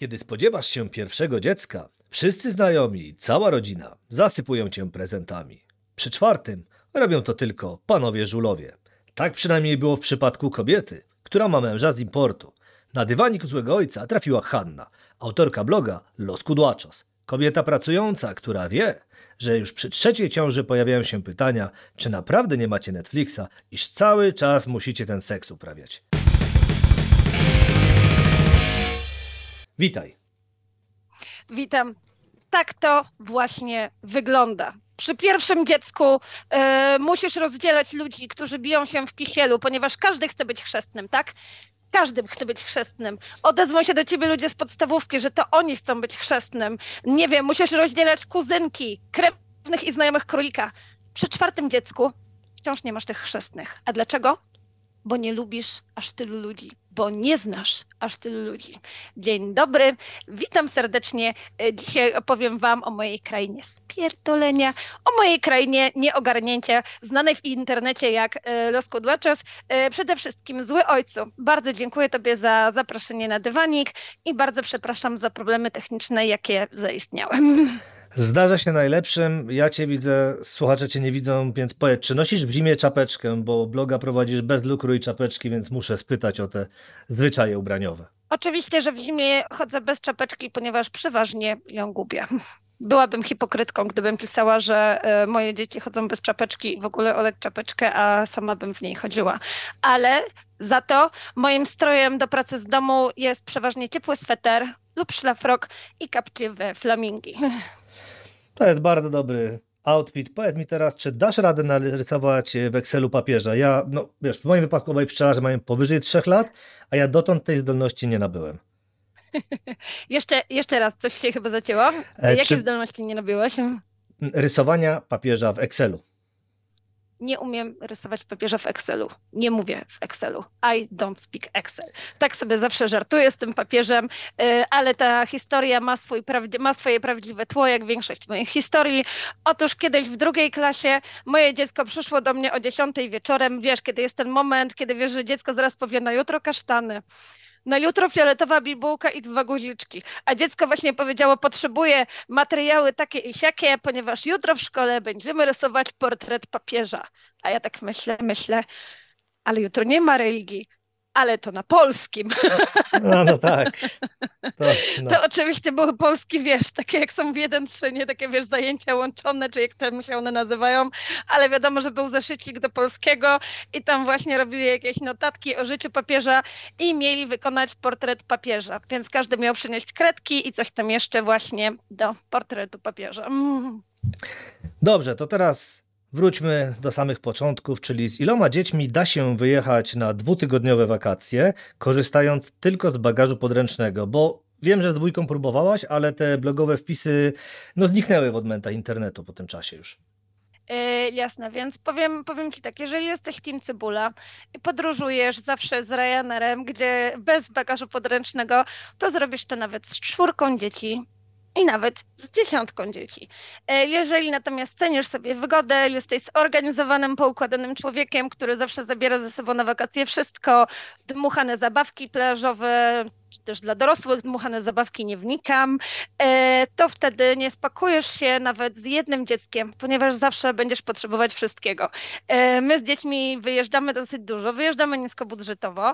Kiedy spodziewasz się pierwszego dziecka, wszyscy znajomi i cała rodzina zasypują cię prezentami. Przy czwartym robią to tylko panowie Żulowie. Tak przynajmniej było w przypadku kobiety, która ma męża z importu. Na dywanik Złego Ojca trafiła Hanna, autorka bloga Los Kudłaczos. Kobieta pracująca, która wie, że już przy trzeciej ciąży pojawiają się pytania, czy naprawdę nie macie Netflixa, iż cały czas musicie ten seks uprawiać. Witaj. Witam. Tak to właśnie wygląda. Przy pierwszym dziecku musisz rozdzielać ludzi, którzy biją się w kisielu, ponieważ każdy chce być chrzestnym, tak? Każdy chce być chrzestnym. Odezwą się do ciebie ludzie z podstawówki, że to oni chcą być chrzestnym. Nie wiem, musisz rozdzielać kuzynki, krewnych i znajomych królika. Przy czwartym dziecku wciąż nie masz tych chrzestnych. A dlaczego? Bo nie lubisz aż tylu ludzi, bo nie znasz aż tylu ludzi. Dzień dobry, witam serdecznie. Dzisiaj opowiem wam o mojej krainie spierdolenia, o mojej krainie nieogarnięcia, znanej w internecie jak Los Kudłaczos. Przede wszystkim Zły Ojcu, bardzo dziękuję tobie za zaproszenie na dywanik i bardzo przepraszam za problemy techniczne, jakie zaistniałem. Zdarza się najlepszym, ja cię widzę, słuchacze cię nie widzą, więc powiedz, czy nosisz w zimie czapeczkę, bo bloga prowadzisz bez lukru i czapeczki, więc muszę spytać o te zwyczaje ubraniowe. Oczywiście, że w zimie chodzę bez czapeczki, ponieważ przeważnie ją gubię. Byłabym hipokrytką, gdybym pisała, że moje dzieci chodzą bez czapeczki i w ogóle oleć czapeczkę, a sama bym w niej chodziła. Ale za to moim strojem do pracy z domu jest przeważnie ciepły sweter lub szlafrok i kapcie we flamingi. To jest bardzo dobry outfit. Powiedz mi teraz, czy dasz radę narysować w Excelu papieża? Ja, w moim wypadku obaj pszczelarze mają powyżej 3 lat, a ja dotąd tej zdolności nie nabyłem. Jeszcze raz, coś się chyba zacięło. Jakie zdolności nie nabyłeś? Rysowania papieża w Excelu. Nie umiem rysować papieża w Excelu. Nie mówię w Excelu. I don't speak Excel. Tak sobie zawsze żartuję z tym papieżem, ale ta historia ma swoje prawdziwe tło, jak większość moich historii. Otóż kiedyś w 2 klasie moje dziecko przyszło do mnie o 10 wieczorem. Wiesz, kiedy jest ten moment, kiedy wiesz, że dziecko zaraz powie na jutro kasztany. Na jutro fioletowa bibułka i 2 guziczki. A dziecko właśnie powiedziało, potrzebuję materiały takie i siakie, ponieważ jutro w szkole będziemy rysować portret papieża. A ja tak myślę, ale jutro nie ma religii, ale to na polskim. No tak. To oczywiście był polski, takie jak są w 1-3, nie takie, zajęcia łączone, czy jak tam się one nazywają, ale wiadomo, że był zeszycik do polskiego i tam właśnie robili jakieś notatki o życiu papieża i mieli wykonać portret papieża, więc każdy miał przynieść kredki i coś tam jeszcze właśnie do portretu papieża. Dobrze, to teraz wróćmy do samych początków, czyli z iloma dziećmi da się wyjechać na 2-tygodniowe wakacje, korzystając tylko z bagażu podręcznego, bo wiem, że z 2 próbowałaś, ale te blogowe wpisy zniknęły w odmętach internetu po tym czasie już. Jasne, więc powiem ci tak, jeżeli jesteś Team Cebula i podróżujesz zawsze z Ryanairem, gdzie bez bagażu podręcznego, to zrobisz to nawet z 4 dzieci. I nawet z 10 dzieci. Jeżeli natomiast cenisz sobie wygodę, jesteś zorganizowanym, poukładanym człowiekiem, który zawsze zabiera ze sobą na wakacje wszystko, dmuchane zabawki plażowe, czy też dla dorosłych dmuchane zabawki, nie wnikam, to wtedy nie spakujesz się nawet z jednym dzieckiem, ponieważ zawsze będziesz potrzebować wszystkiego. My z dziećmi wyjeżdżamy dosyć dużo, wyjeżdżamy niskobudżetowo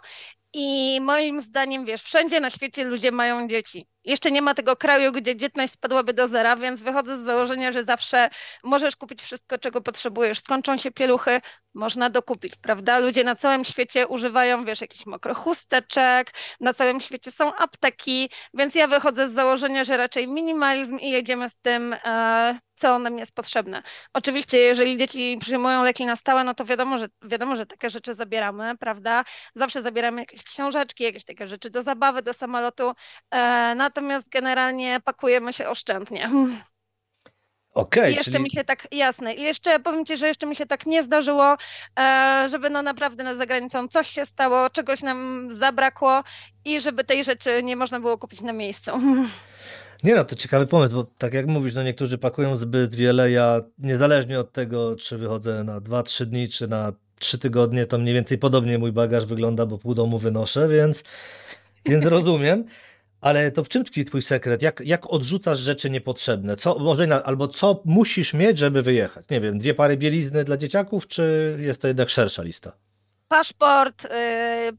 i moim zdaniem, wszędzie na świecie ludzie mają dzieci. Jeszcze nie ma tego kraju, gdzie dzietność spadłaby do zera, więc wychodzę z założenia, że zawsze możesz kupić wszystko, czego potrzebujesz. Skończą się pieluchy, można dokupić, prawda? Ludzie na całym świecie używają, jakichś mokrochusteczek, na całym świecie są apteki, więc ja wychodzę z założenia, że raczej minimalizm i jedziemy z tym, co nam jest potrzebne. Oczywiście, jeżeli dzieci przyjmują leki na stałe, no to wiadomo, że takie rzeczy zabieramy, prawda? Zawsze zabieramy jakieś książeczki, jakieś takie rzeczy do zabawy, do samolotu, natomiast generalnie pakujemy się oszczędnie. Okay, mi się tak, jasne. I jeszcze powiem ci, że jeszcze mi się tak nie zdarzyło, żeby naprawdę za granicą coś się stało, czegoś nam zabrakło i żeby tej rzeczy nie można było kupić na miejscu. Nie to ciekawy pomysł, bo tak jak mówisz, niektórzy pakują zbyt wiele, ja niezależnie od tego, czy wychodzę na 2-3 dni, czy na 3 tygodnie, to mniej więcej podobnie mój bagaż wygląda, bo pół domu wynoszę, więc rozumiem. Ale to w czym tkwi twój sekret? Jak odrzucasz rzeczy niepotrzebne? Co, może, albo co musisz mieć, żeby wyjechać? Nie wiem, 2 pary bielizny dla dzieciaków, czy jest to jednak szersza lista?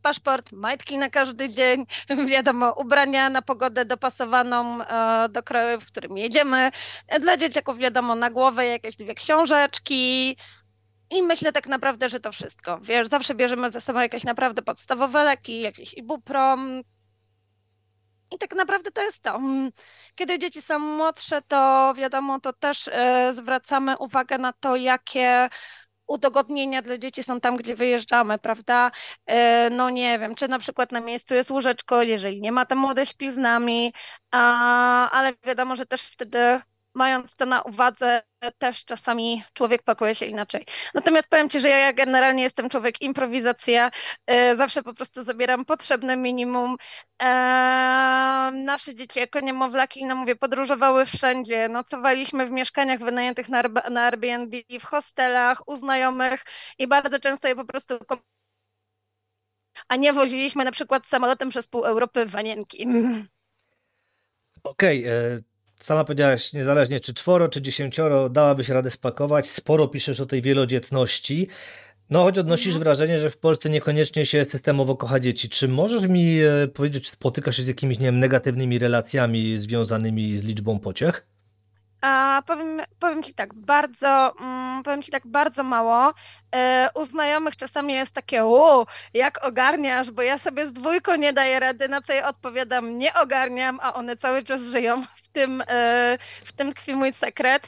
Paszport, majtki na każdy dzień, wiadomo, ubrania na pogodę dopasowaną do kraju, w którym jedziemy. Dla dzieciaków wiadomo, na głowę jakieś 2 książeczki. I myślę tak naprawdę, że to wszystko. Wiesz, zawsze bierzemy ze sobą jakieś naprawdę podstawowe leki, jakieś ibuprom. I tak naprawdę to jest to. Kiedy dzieci są młodsze, to wiadomo, to też zwracamy uwagę na to, jakie udogodnienia dla dzieci są tam, gdzie wyjeżdżamy, prawda? No nie wiem, czy na przykład na miejscu jest łóżeczko, jeżeli nie ma, to młode śpi z nami, ale wiadomo, że też wtedy, mając to na uwadze, też czasami człowiek pakuje się inaczej. Natomiast powiem Ci, że ja generalnie jestem człowiek improwizacja, zawsze po prostu zabieram potrzebne minimum. Nasze dzieci jako niemowlaki, no mówię, podróżowały wszędzie, nocowaliśmy w mieszkaniach wynajętych na Airbnb, w hostelach, u znajomych i bardzo często je po prostu a nie woziliśmy na przykład samolotem przez pół Europy w wanienki. Okej. Sama powiedziałaś, niezależnie czy 4 czy 10, dałabyś radę spakować. Sporo piszesz o tej wielodzietności. No choć odnosisz wrażenie, że w Polsce niekoniecznie się systemowo kocha dzieci. Czy możesz mi powiedzieć, czy spotykasz się z jakimiś, nie wiem, negatywnymi relacjami związanymi z liczbą pociech? Powiem Ci tak, bardzo mało. U znajomych czasami jest takie, jak ogarniasz, bo ja sobie z 2 nie daję rady, na co ja odpowiadam, nie ogarniam, a one cały czas żyją. W tym tkwi mój sekret.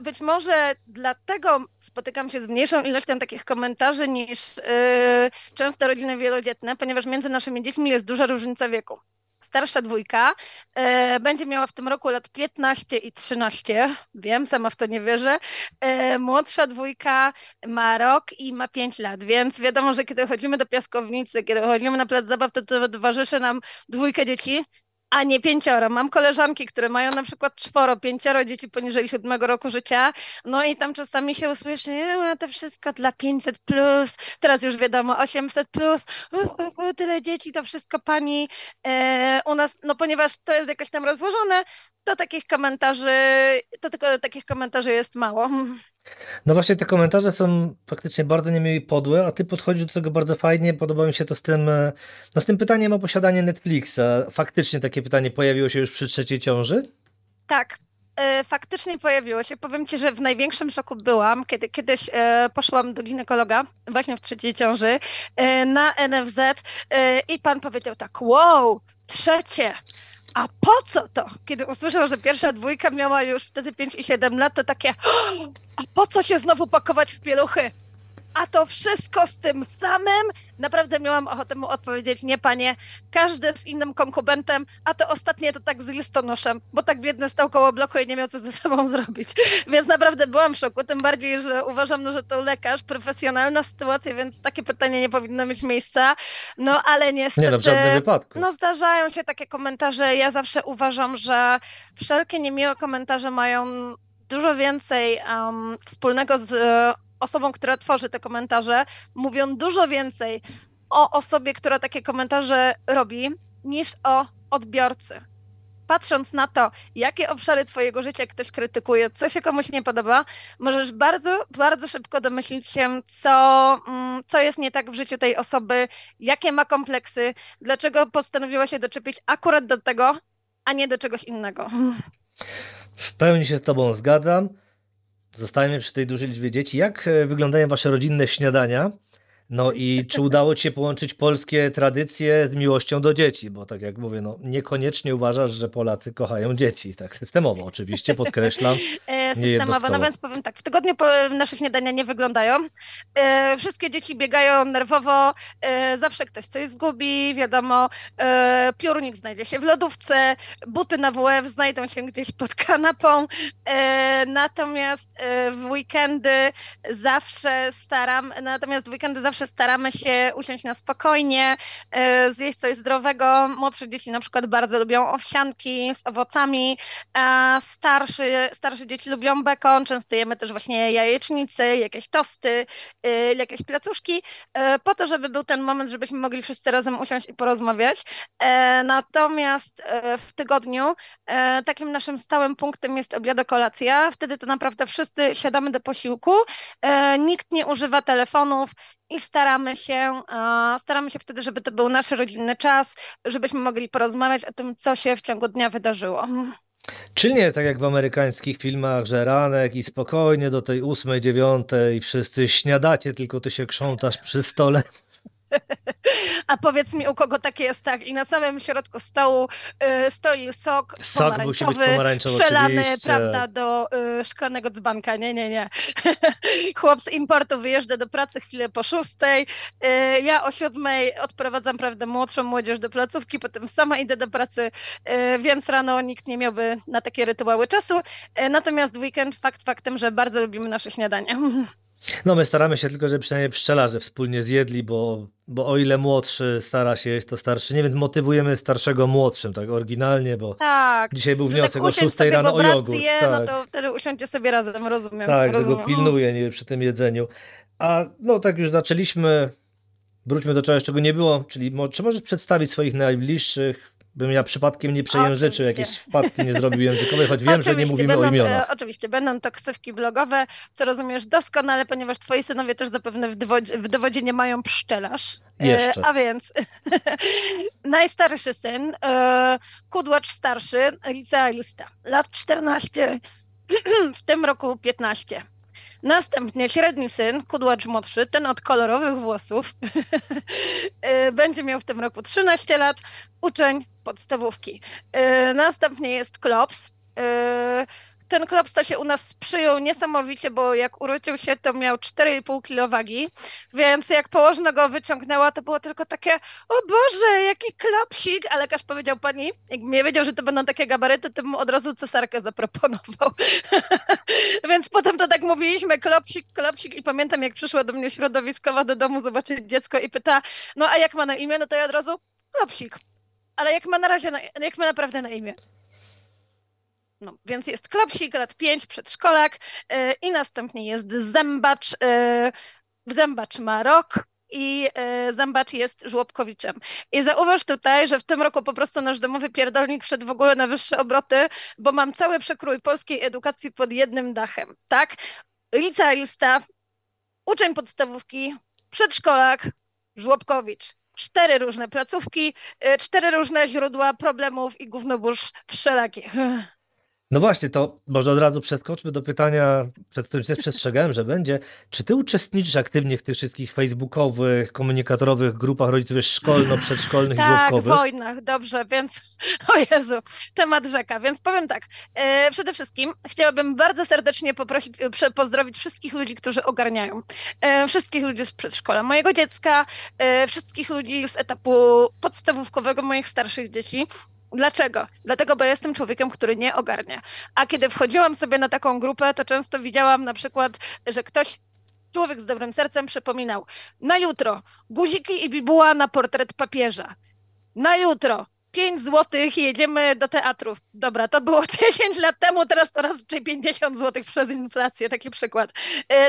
Być może dlatego spotykam się z mniejszą ilością takich komentarzy niż często rodziny wielodzietne, ponieważ między naszymi dziećmi jest duża różnica wieku. Starsza 2 będzie miała w tym roku lat 15 i 13, wiem, sama w to nie wierzę. Młodsza 2 ma rok i ma 5 lat, więc wiadomo, że kiedy chodzimy do piaskownicy, kiedy chodzimy na plac zabaw, to towarzyszy nam 2 dzieci, a nie 5. Mam koleżanki, które mają na przykład 4, 5 dzieci poniżej 7 roku życia, no i tam czasami się usłyszy, to wszystko dla 500+, teraz już wiadomo 800+, tyle dzieci, to wszystko pani u nas, no ponieważ to jest jakoś tam rozłożone, to takich komentarzy jest mało. No właśnie, te komentarze są faktycznie bardzo niemiłe i podłe, a ty podchodzisz do tego bardzo fajnie. Podoba mi się to z tym pytaniem o posiadanie Netflixa. Faktycznie takie pytanie pojawiło się już przy 3 ciąży? Tak. Faktycznie pojawiło się. Powiem Ci, że w największym szoku byłam, kiedy kiedyś poszłam do ginekologa, właśnie w 3 ciąży, na NFZ i pan powiedział tak, wow, 3. A po co to? Kiedy usłyszał, że pierwsza 2 miała już wtedy 5 i 7 lat, to takie, a po co się znowu pakować w pieluchy? A to wszystko z tym samym? Naprawdę miałam ochotę mu odpowiedzieć, nie panie, każdy z innym konkubentem, a to ostatnie to tak z listonoszem, bo tak biedny stał koło bloku i nie miał co ze sobą zrobić. Więc naprawdę byłam w szoku, tym bardziej, że uważam, że to lekarz, profesjonalna sytuacja, więc takie pytanie nie powinno mieć miejsca, no ale niestety, nie, no, w żadnym wypadku. No zdarzają się takie komentarze, ja zawsze uważam, że wszelkie niemiłe komentarze mają dużo więcej wspólnego z osobą, która tworzy te komentarze, mówią dużo więcej o osobie, która takie komentarze robi, niż o odbiorcy. Patrząc na to, jakie obszary twojego życia ktoś krytykuje, co się komuś nie podoba, możesz bardzo, bardzo szybko domyślić się, co jest nie tak w życiu tej osoby, jakie ma kompleksy, dlaczego postanowiła się doczepić akurat do tego, a nie do czegoś innego. W pełni się z tobą zgadzam. Zostajemy przy tej dużej liczbie dzieci. Jak wyglądają wasze rodzinne śniadania? No i czy udało ci się połączyć polskie tradycje z miłością do dzieci? Bo tak jak mówię, no niekoniecznie uważasz, że Polacy kochają dzieci. Tak systemowo oczywiście, podkreślam. Systemowo, no więc powiem tak, w tygodniu nasze śniadania nie wyglądają. Wszystkie dzieci biegają nerwowo, zawsze ktoś coś zgubi, wiadomo, piórnik znajdzie się w lodówce, buty na WF znajdą się gdzieś pod kanapą. Natomiast w weekendy zawsze zawsze staramy się usiąść na spokojnie, zjeść coś zdrowego. Młodsze dzieci na przykład bardzo lubią owsianki z owocami, starsze dzieci lubią bekon, częstujemy też właśnie jajecznicy, jakieś tosty, jakieś placuszki, po to, żeby był ten moment, żebyśmy mogli wszyscy razem usiąść i porozmawiać. Natomiast w tygodniu takim naszym stałym punktem jest obiadokolacja. Wtedy to naprawdę wszyscy siadamy do posiłku, nikt nie używa telefonów i staramy się wtedy, żeby to był nasz rodzinny czas, żebyśmy mogli porozmawiać o tym, co się w ciągu dnia wydarzyło. Czy nie tak jak w amerykańskich filmach, że ranek i spokojnie do tej 8-9 wszyscy śniadacie, tylko ty się krzątasz przy stole? A powiedz mi, u kogo takie jest, tak? I na samym środku stołu stoi sok musi być pomarańczowy, przelany, oczywiście, prawda, do szklanego dzbanka. Nie. Chłop z importu wyjeżdża do pracy chwilę po 6:00. Ja o 7:00 odprowadzam, prawda, młodszą młodzież do placówki, potem sama idę do pracy, więc rano nikt nie miałby na takie rytuały czasu. Natomiast w weekend fakt faktem, że bardzo lubimy nasze śniadania. No my staramy się tylko, żeby przynajmniej pszczelarze wspólnie zjedli, bo o ile młodszy stara się jeść, to starszy nie, więc motywujemy starszego młodszym, tak oryginalnie, bo tak, dzisiaj był wniosek tak o 6:00 rano o jogurt. Tak. No to wtedy usiądźcie sobie razem, rozumiem. Tak, rozumiem. Tego pilnuję przy tym jedzeniu. A no tak już zaczęliśmy, wróćmy do czegoś, czego nie było, czyli czy możesz przedstawić swoich najbliższych, bym ja przypadkiem nie przejęzyczył, jakieś wpadki nie zrobił językowej, choć wiem, że nie mówimy o imionach. Oczywiście, będą to ksywki blogowe, co rozumiesz doskonale, ponieważ twoi synowie też zapewne w dowodzie nie mają pszczelarz. Jeszcze. A więc najstarszy syn, Kudłacz starszy, licealista, lat 14, w tym roku 15. Następnie średni syn, Kudłacz młodszy, ten od kolorowych włosów, będzie miał w tym roku 13 lat, uczeń podstawówki. Następnie jest Klops. Ten Klops to się u nas przyjął niesamowicie, bo jak urodził się, to miał 4,5 kilo wagi, więc jak położna go wyciągnęła, to było tylko takie, o Boże, jaki klopsik, ale lekarz powiedział, pani, jak nie wiedział, że to będą takie gabaryty, to mu od razu cesarkę zaproponował. Więc potem to tak mówiliśmy, klopsik i pamiętam, jak przyszła do mnie środowiskowa do domu zobaczyć dziecko i pyta, no a jak ma na imię, no to ja od razu klopsik, ale jak ma naprawdę na imię? No, więc jest Klopsik, lat 5, przedszkolak i następnie jest Zębacz. Zębacz ma rok i Zębacz jest żłobkowiczem. I zauważ tutaj, że w tym roku po prostu nasz domowy pierdolnik wszedł w ogóle na wyższe obroty, bo mam cały przekrój polskiej edukacji pod jednym dachem, tak? Licealista, uczeń podstawówki, przedszkolak, żłobkowicz. 4 różne placówki, 4 różne źródła problemów i gównoburz wszelakich. No właśnie, to może od razu przeskoczmy do pytania, przed którym się przestrzegałem, że będzie. Czy ty uczestniczysz aktywnie w tych wszystkich facebookowych, komunikatorowych grupach rodziców szkolno-przedszkolnych i żłobkowych? Tak, wojnach, dobrze, więc o Jezu, temat rzeka. Więc powiem tak, przede wszystkim chciałabym bardzo serdecznie pozdrowić wszystkich ludzi, którzy ogarniają. Wszystkich ludzi z przedszkola mojego dziecka, wszystkich ludzi z etapu podstawówkowego moich starszych dzieci. Dlaczego? Dlatego, bo ja jestem człowiekiem, który nie ogarnia. A kiedy wchodziłam sobie na taką grupę, to często widziałam na przykład, że człowiek z dobrym sercem przypominał, na jutro guziki i bibuła na portret papieża. Na jutro 5 zł i jedziemy do teatru. Dobra, to było 10 lat temu, teraz to raz czy 50 zł przez inflację, taki przykład.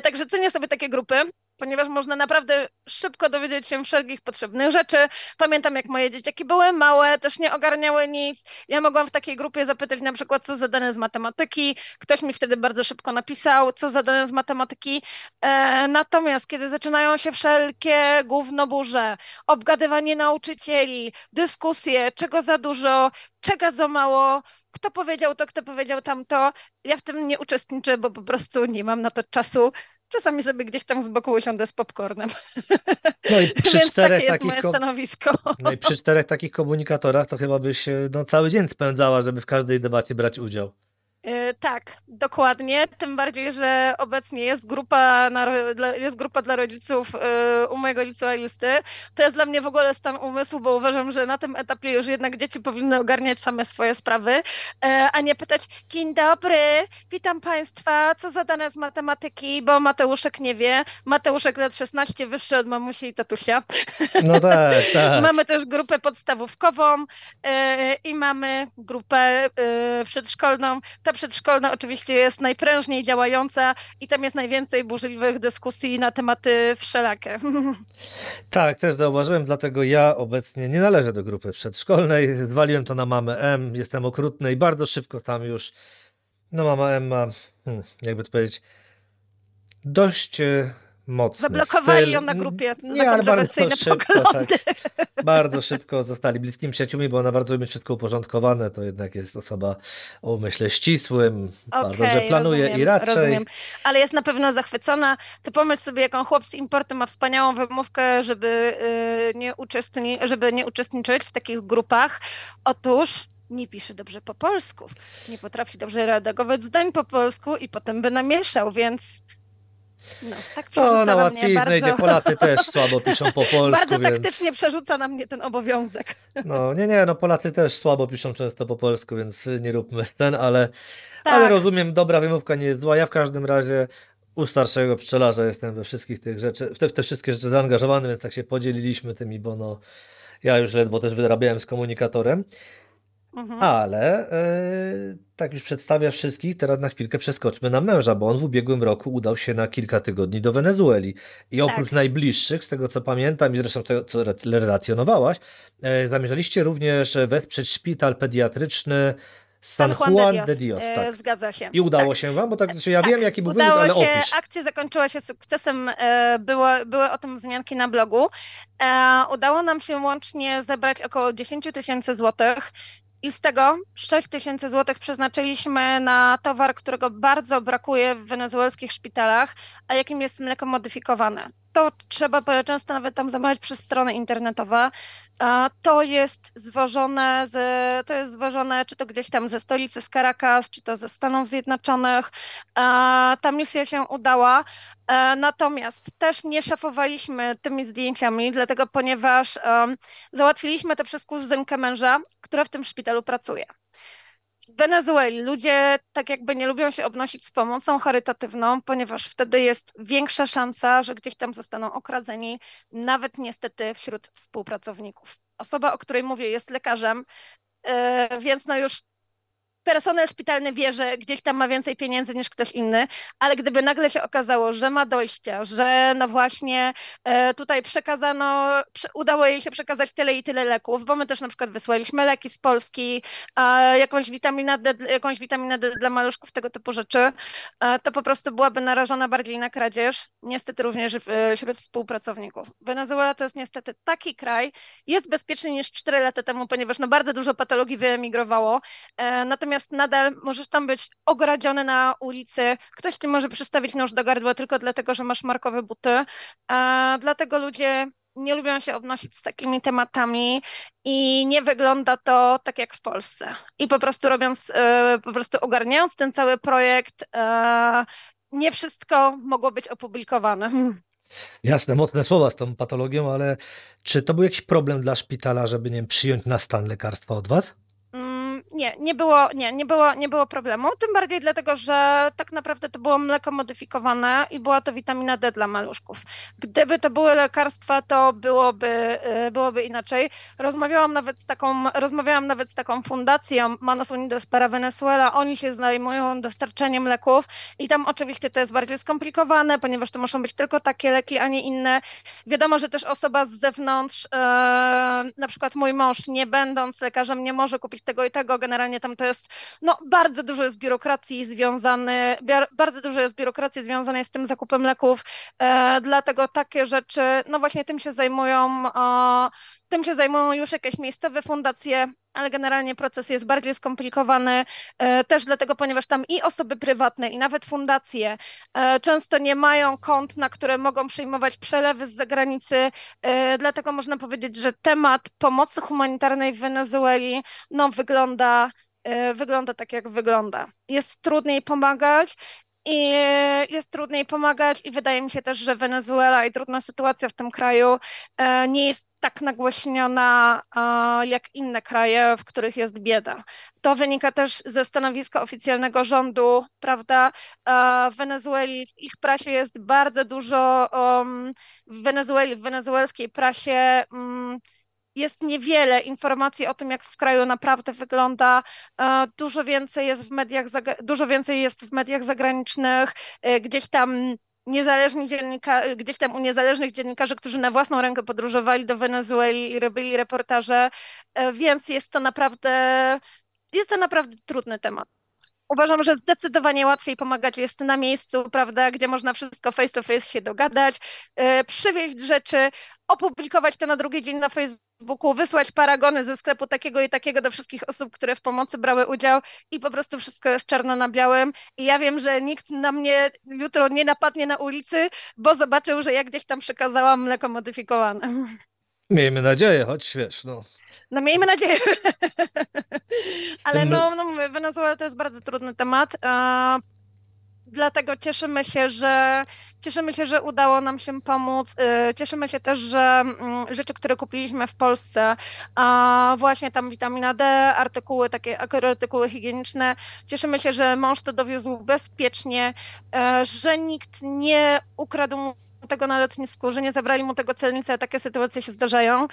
Także cenię sobie takie grupy, ponieważ można naprawdę szybko dowiedzieć się wszelkich potrzebnych rzeczy. Pamiętam, jak moje dzieciaki były małe, też nie ogarniały nic. Ja mogłam w takiej grupie zapytać na przykład, co zadane z matematyki. Ktoś mi wtedy bardzo szybko napisał, co zadane z matematyki. Natomiast kiedy zaczynają się wszelkie gównoburze, obgadywanie nauczycieli, dyskusje, czego za dużo, czego za mało, kto powiedział to, kto powiedział tamto, ja w tym nie uczestniczę, bo po prostu nie mam na to czasu. Czasami sobie gdzieś tam z boku usiądę z popcornem. No i przy więc takie jest moje stanowisko. No i przy 4 takich komunikatorach to chyba byś cały dzień spędzała, żeby w każdej debacie brać udział. Tak, dokładnie, tym bardziej, że obecnie jest grupa dla rodziców u mojego licealisty. To jest dla mnie w ogóle stan umysłu, bo uważam, że na tym etapie już jednak dzieci powinny ogarniać same swoje sprawy, a nie pytać: dzień dobry, witam Państwa, co zadane z matematyki, bo Mateuszek nie wie, Mateuszek lat 16, wyższy od mamusi i tatusia. No tak, tak. Mamy też grupę podstawówkową i mamy grupę przedszkolną. Ta przedszkolna oczywiście jest najprężniej działająca i tam jest najwięcej burzliwych dyskusji na tematy wszelakie. Tak, też zauważyłem, dlatego ja obecnie nie należę do grupy przedszkolnej. Zwaliłem to na mamę M, jestem okrutny i bardzo szybko tam już, no mama M ma, jakby to powiedzieć, dość mocny zablokowali styl. Ją na grupie na kontrowersyjne poglądy. Tak. Bardzo szybko zostali bliskimi przyjaciółmi, bo ona bardzo lubi wszystko uporządkowane, to jednak jest osoba o umyśle ścisłym, bardzo dobrze planuje, rozumiem, i raczej... Rozumiem. Ale jest na pewno zachwycona. Ty pomyśl sobie, jaką chłop z importu ma wspaniałą wymówkę, żeby nie uczestniczyć w takich grupach. Otóż nie pisze dobrze po polsku, nie potrafi dobrze redagować zdań po polsku i potem by namieszał, więc... No, tak to na łatwiznę idzie, Polacy też słabo piszą po polsku. Bardzo taktycznie więc... przerzuca na mnie ten obowiązek. No nie, Polacy też słabo piszą często po polsku, więc nie róbmy scen, ale, tak. Ale rozumiem, dobra wymówka nie jest zła. Ja w każdym razie u starszego pszczelarza jestem we wszystkich tych rzeczy, w te wszystkie rzeczy zaangażowany, więc tak się podzieliliśmy tymi, bo no, ja już ledwo też wyrabiałem z komunikatorem. Mhm. Ale tak już przedstawia wszystkich, teraz na chwilkę przeskoczmy na męża, bo on w ubiegłym roku udał się na kilka tygodni do Wenezueli i oprócz najbliższych, z tego co pamiętam i zresztą tego co relacjonowałaś, zamierzaliście również wesprzeć szpital pediatryczny San Juan de Dios, tak. Zgadza się. I udało się wam, bo tak się ja wiem, jaki był wynik, ale opisz. Akcja zakończyła się sukcesem, były o tym wzmianki na blogu. Udało nam się łącznie zebrać około 10 000 złotych. I z tego 6 000 złotych przeznaczyliśmy na towar, którego bardzo brakuje w wenezuelskich szpitalach, a jakim jest mleko modyfikowane. To trzeba często nawet tam zamawiać przez strony internetowe. To jest zwożone czy to gdzieś tam ze stolicy, z Caracas, czy to ze Stanów Zjednoczonych. Ta misja się udała. Natomiast też nie szafowaliśmy tymi zdjęciami, dlatego ponieważ załatwiliśmy to przez kuzynkę męża, która w tym szpitalu pracuje. W Wenezueli ludzie tak jakby nie lubią się obnosić z pomocą charytatywną, ponieważ wtedy jest większa szansa, że gdzieś tam zostaną okradzeni, nawet niestety wśród współpracowników. Osoba, o której mówię, jest lekarzem, więc no już personel szpitalny wie, że gdzieś tam ma więcej pieniędzy niż ktoś inny, ale gdyby nagle się okazało, że ma dojścia, że no właśnie tutaj udało jej się przekazać tyle i tyle leków, bo my też na przykład wysłaliśmy leki z Polski, jakąś witaminę D dla maluszków, tego typu rzeczy, to po prostu byłaby narażona bardziej na kradzież, niestety również wśród współpracowników. Wenezuela to jest niestety taki kraj, jest bezpieczniej niż 4 lata temu, ponieważ no bardzo dużo patologii wyemigrowało, natomiast nadal możesz tam być ogradziony na ulicy, ktoś ci może przystawić nóż do gardła tylko dlatego, że masz markowe buty, dlatego ludzie nie lubią się obnosić z takimi tematami i nie wygląda to tak jak w Polsce. I po prostu ogarniając ten cały projekt, nie wszystko mogło być opublikowane. Jasne, mocne słowa z tą patologią, ale czy to był jakiś problem dla szpitala, żeby przyjąć na stan lekarstwa od was? Nie było problemu, tym bardziej dlatego, że tak naprawdę to było mleko modyfikowane i była to witamina D dla maluszków. Gdyby to były lekarstwa, to byłoby inaczej. Rozmawiałam nawet z taką fundacją Manos Unidas para Venezuela, oni się zajmują dostarczaniem leków i tam oczywiście to jest bardziej skomplikowane, ponieważ to muszą być tylko takie leki, a nie inne. Wiadomo, że też osoba z zewnątrz, na przykład mój mąż, nie będąc lekarzem, nie może kupić tego i tego, generalnie tam to jest, no bardzo dużo jest biurokracji związanej z tym zakupem leków, dlatego takie rzeczy, no właśnie tym się zajmują już jakieś miejscowe fundacje, ale generalnie proces jest bardziej skomplikowany, też dlatego, ponieważ tam i osoby prywatne, i nawet fundacje często nie mają kont, na które mogą przyjmować przelewy z zagranicy, dlatego można powiedzieć, że temat pomocy humanitarnej w Wenezueli no, wygląda wygląda tak, jak wygląda. Jest trudniej pomagać i wydaje mi się też, że Wenezuela i trudna sytuacja w tym kraju nie jest tak nagłośniona jak inne kraje, w których jest bieda. To wynika też ze stanowiska oficjalnego rządu, prawda? W Wenezueli, w ich prasie jest bardzo dużo, w wenezuelskiej prasie jest niewiele informacji o tym, jak w kraju naprawdę wygląda. Dużo więcej jest w mediach zagranicznych, gdzieś tam u niezależnych dziennikarzy, którzy na własną rękę podróżowali do Wenezueli i robili reportaże, więc jest to naprawdę trudny temat. Uważam, że zdecydowanie łatwiej pomagać jest na miejscu, prawda, gdzie można wszystko face to face się dogadać, przywieźć rzeczy, opublikować to na drugi dzień na Facebooku, wysłać paragony ze sklepu takiego i takiego do wszystkich osób, które w pomocy brały udział i po prostu wszystko jest czarno na białym. I ja wiem, że nikt na mnie jutro nie napadnie na ulicy, bo zobaczył, że ja gdzieś tam przekazałam mleko modyfikowane. Miejmy nadzieję, choć wiesz, no. No miejmy nadzieję. Ale mówię, Wenezuela to jest bardzo trudny temat, dlatego cieszymy się, że udało nam się pomóc. Cieszymy się też, że rzeczy, które kupiliśmy w Polsce, właśnie tam witamina D, artykuły higieniczne, cieszymy się, że mąż to dowiózł bezpiecznie, że nikt nie ukradł tego na lotnisku, że nie zabrali mu tego celnicy, a takie sytuacje się zdarzają.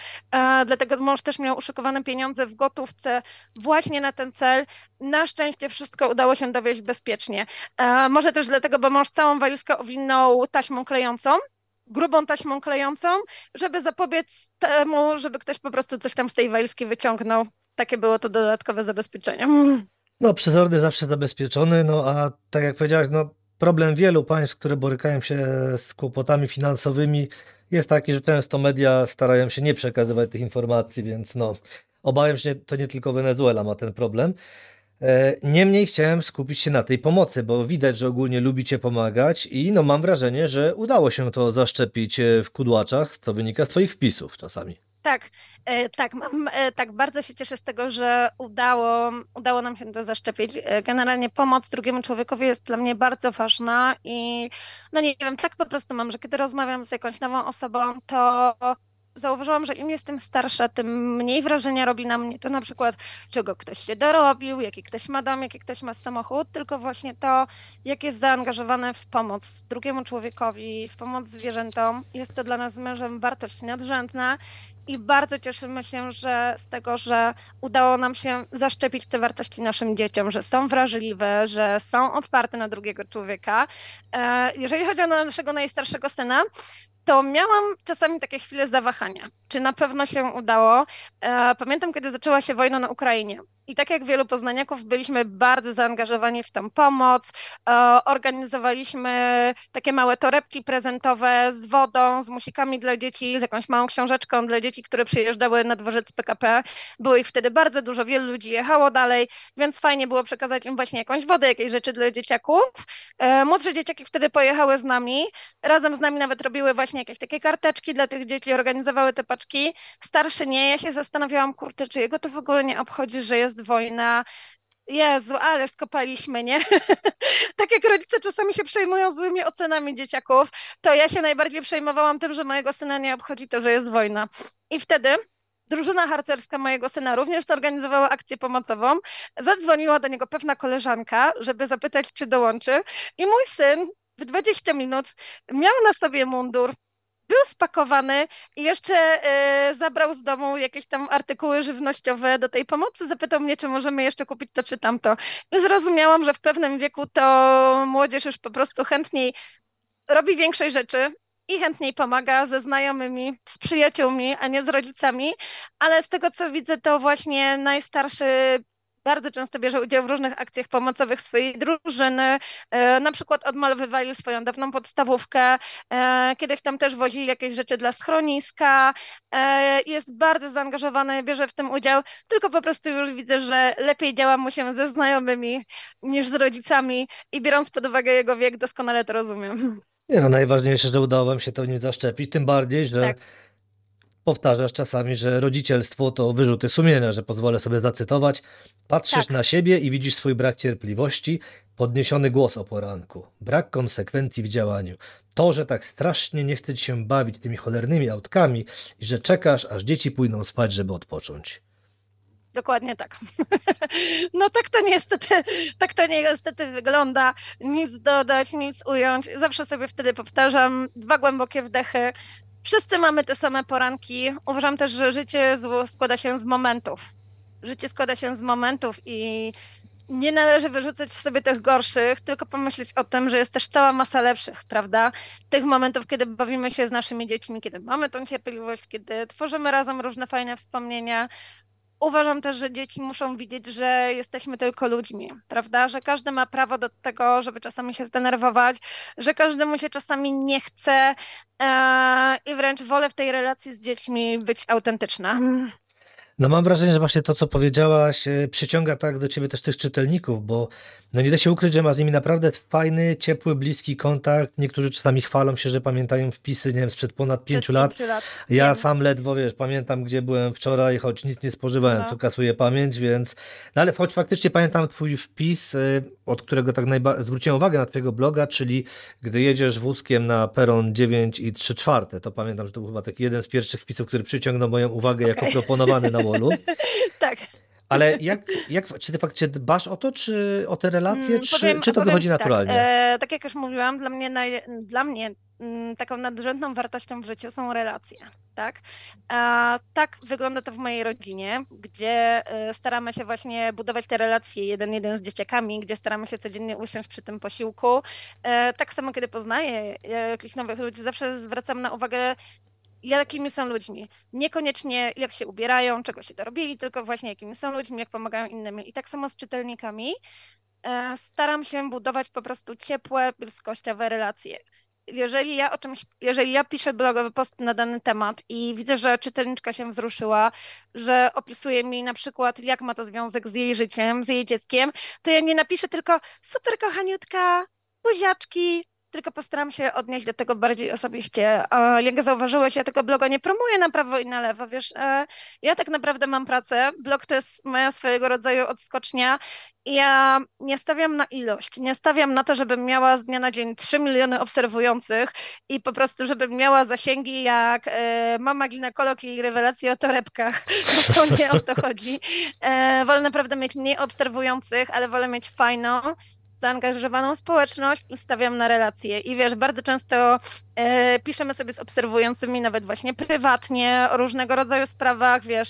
Dlatego mąż też miał uszykowane pieniądze w gotówce właśnie na ten cel. Na szczęście wszystko udało się dowieźć bezpiecznie. Może też dlatego, bo mąż całą walizkę owinął taśmą klejącą, grubą taśmą klejącą, żeby zapobiec temu, żeby ktoś po prostu coś tam z tej walizki wyciągnął. Takie było to dodatkowe zabezpieczenie. No przezorny zawsze zabezpieczony, no a tak jak powiedziałaś, no problem wielu państw, które borykają się z kłopotami finansowymi, jest taki, że często media starają się nie przekazywać tych informacji, więc no, obawiam się, to nie tylko Wenezuela ma ten problem. Niemniej chciałem skupić się na tej pomocy, bo widać, że ogólnie lubicie pomagać i no, mam wrażenie, że udało się to zaszczepić w Kudłaczach, co wynika z twoich wpisów czasami. Tak, bardzo się cieszę z tego, że udało nam się to zaszczepić. Generalnie pomoc drugiemu człowiekowi jest dla mnie bardzo ważna i no nie wiem, tak po prostu mam, że kiedy rozmawiam z jakąś nową osobą, to zauważyłam, że im jestem starsza, tym mniej wrażenia robi na mnie to na przykład, czego ktoś się dorobił, jaki ktoś ma dom, jaki ktoś ma samochód, tylko właśnie to, jak jest zaangażowane w pomoc drugiemu człowiekowi, w pomoc zwierzętom. Jest to dla nas z mężem wartość nadrzędna i bardzo cieszymy się, że z tego, że udało nam się zaszczepić te wartości naszym dzieciom, że są wrażliwe, że są otwarte na drugiego człowieka. Jeżeli chodzi o naszego najstarszego syna, to miałam czasami takie chwile zawahania, czy na pewno się udało. Pamiętam, kiedy zaczęła się wojna na Ukrainie i tak jak wielu poznaniaków byliśmy bardzo zaangażowani w tę pomoc, organizowaliśmy takie małe torebki prezentowe z wodą, z musikami dla dzieci, z jakąś małą książeczką dla dzieci, które przyjeżdżały na dworzec PKP. Było ich wtedy bardzo dużo, wielu ludzi jechało dalej, więc fajnie było przekazać im właśnie jakąś wodę, jakieś rzeczy dla dzieciaków. Młodsze dzieciaki wtedy pojechały z nami, razem z nami nawet robiły właśnie jakieś takie karteczki dla tych dzieci, organizowały te paczki. Starszy nie, ja się zastanawiałam, kurczę, czy jego to w ogóle nie obchodzi, że jest wojna. Jezu, ale skopaliśmy, nie? Tak jak rodzice czasami się przejmują złymi ocenami dzieciaków, to ja się najbardziej przejmowałam tym, że mojego syna nie obchodzi to, że jest wojna. I wtedy drużyna harcerska mojego syna również zorganizowała akcję pomocową. Zadzwoniła do niego pewna koleżanka, żeby zapytać, czy dołączy. I mój syn w 20 minut miał na sobie mundur, był spakowany i jeszcze zabrał z domu jakieś tam artykuły żywnościowe do tej pomocy. Zapytał mnie, czy możemy jeszcze kupić to, czy tamto. I zrozumiałam, że w pewnym wieku to młodzież już po prostu chętniej robi większej rzeczy i chętniej pomaga ze znajomymi, z przyjaciółmi, a nie z rodzicami. Ale z tego, co widzę, to właśnie najstarszy bardzo często bierze udział w różnych akcjach pomocowych swojej drużyny, na przykład odmalowywali swoją dawną podstawówkę, kiedyś tam też wozili jakieś rzeczy dla schroniska, jest bardzo zaangażowany, bierze w tym udział, tylko po prostu już widzę, że lepiej działa mu się ze znajomymi niż z rodzicami i biorąc pod uwagę jego wiek, doskonale to rozumiem. Nie no, najważniejsze, że udało wam się to w nim zaszczepić, tym bardziej, że Powtarzasz czasami, że rodzicielstwo to wyrzuty sumienia, że pozwolę sobie zacytować. Patrzysz na siebie i widzisz swój brak cierpliwości, podniesiony głos o poranku, brak konsekwencji w działaniu. To, że tak strasznie nie chce ci się bawić tymi cholernymi autkami i że czekasz, aż dzieci pójdą spać, żeby odpocząć. Dokładnie tak. No tak to niestety wygląda. Nic dodać, nic ująć. Zawsze sobie wtedy powtarzam dwa głębokie wdechy. Wszyscy mamy te same poranki. Uważam też, że życie składa się z momentów. Życie składa się z momentów i nie należy wyrzucać sobie tych gorszych, tylko pomyśleć o tym, że jest też cała masa lepszych, prawda? Tych momentów, kiedy bawimy się z naszymi dziećmi, kiedy mamy tą cierpliwość, kiedy tworzymy razem różne fajne wspomnienia. Uważam też, że dzieci muszą widzieć, że jesteśmy tylko ludźmi, prawda? Że każdy ma prawo do tego, żeby czasami się zdenerwować, że każdemu się czasami nie chce i wręcz wolę w tej relacji z dziećmi być autentyczna. No mam wrażenie, że właśnie to, co powiedziałaś, przyciąga tak do ciebie też tych czytelników, bo no nie da się ukryć, że ma z nimi naprawdę fajny, ciepły, bliski kontakt. Niektórzy czasami chwalą się, że pamiętają wpisy, nie wiem, sprzed ponad 5 lat. Ja sam ledwo, wiesz, pamiętam, gdzie byłem wczoraj, choć nic nie spożywałem, to kasuje pamięć, więc... No ale choć faktycznie pamiętam twój wpis, od którego tak najbardziej zwróciłem uwagę na twojego bloga, czyli gdy jedziesz wózkiem na peron 9 3/4. To pamiętam, że to był chyba taki jeden z pierwszych wpisów, który przyciągnął moją uwagę jako proponowany na Wolu. Tak. Ale czy ty faktycznie dbasz o to, czy o te relacje, czy to wychodzi naturalnie? Tak, tak jak już mówiłam, dla mnie taką nadrzędną wartością w życiu są relacje. Tak? Tak wygląda to w mojej rodzinie, gdzie staramy się właśnie budować te relacje jeden z dzieciakami, gdzie staramy się codziennie usiąść przy tym posiłku. Tak samo, kiedy poznaję jakichś nowych ludzi, zawsze zwracam na uwagę, jakimi są ludźmi. Niekoniecznie jak się ubierają, czego się dorobili, tylko właśnie jakimi są ludźmi, jak pomagają innym. I tak samo z czytelnikami staram się budować po prostu ciepłe, bliskościowe relacje. Jeżeli ja piszę blogowy post na dany temat i widzę, że czytelniczka się wzruszyła, że opisuje mi na przykład, jak ma to związek z jej życiem, z jej dzieckiem, to ja nie napiszę tylko super kochaniutka, buziaczki, tylko postaram się odnieść do tego bardziej osobiście. Jak zauważyłeś, ja tego bloga nie promuję na prawo i na lewo, wiesz, ja tak naprawdę mam pracę, blog to jest moja swojego rodzaju odskocznia i ja nie stawiam na ilość, nie stawiam na to, żebym miała z dnia na dzień 3 miliony obserwujących i po prostu, żebym miała zasięgi jak mama ginekolog i rewelacje o torebkach, to nie o to chodzi. Wolę naprawdę mieć mniej obserwujących, ale wolę mieć fajną, zaangażowaną społeczność i stawiam na relacje. I wiesz, bardzo często piszemy sobie z obserwującymi nawet właśnie prywatnie o różnego rodzaju sprawach, wiesz.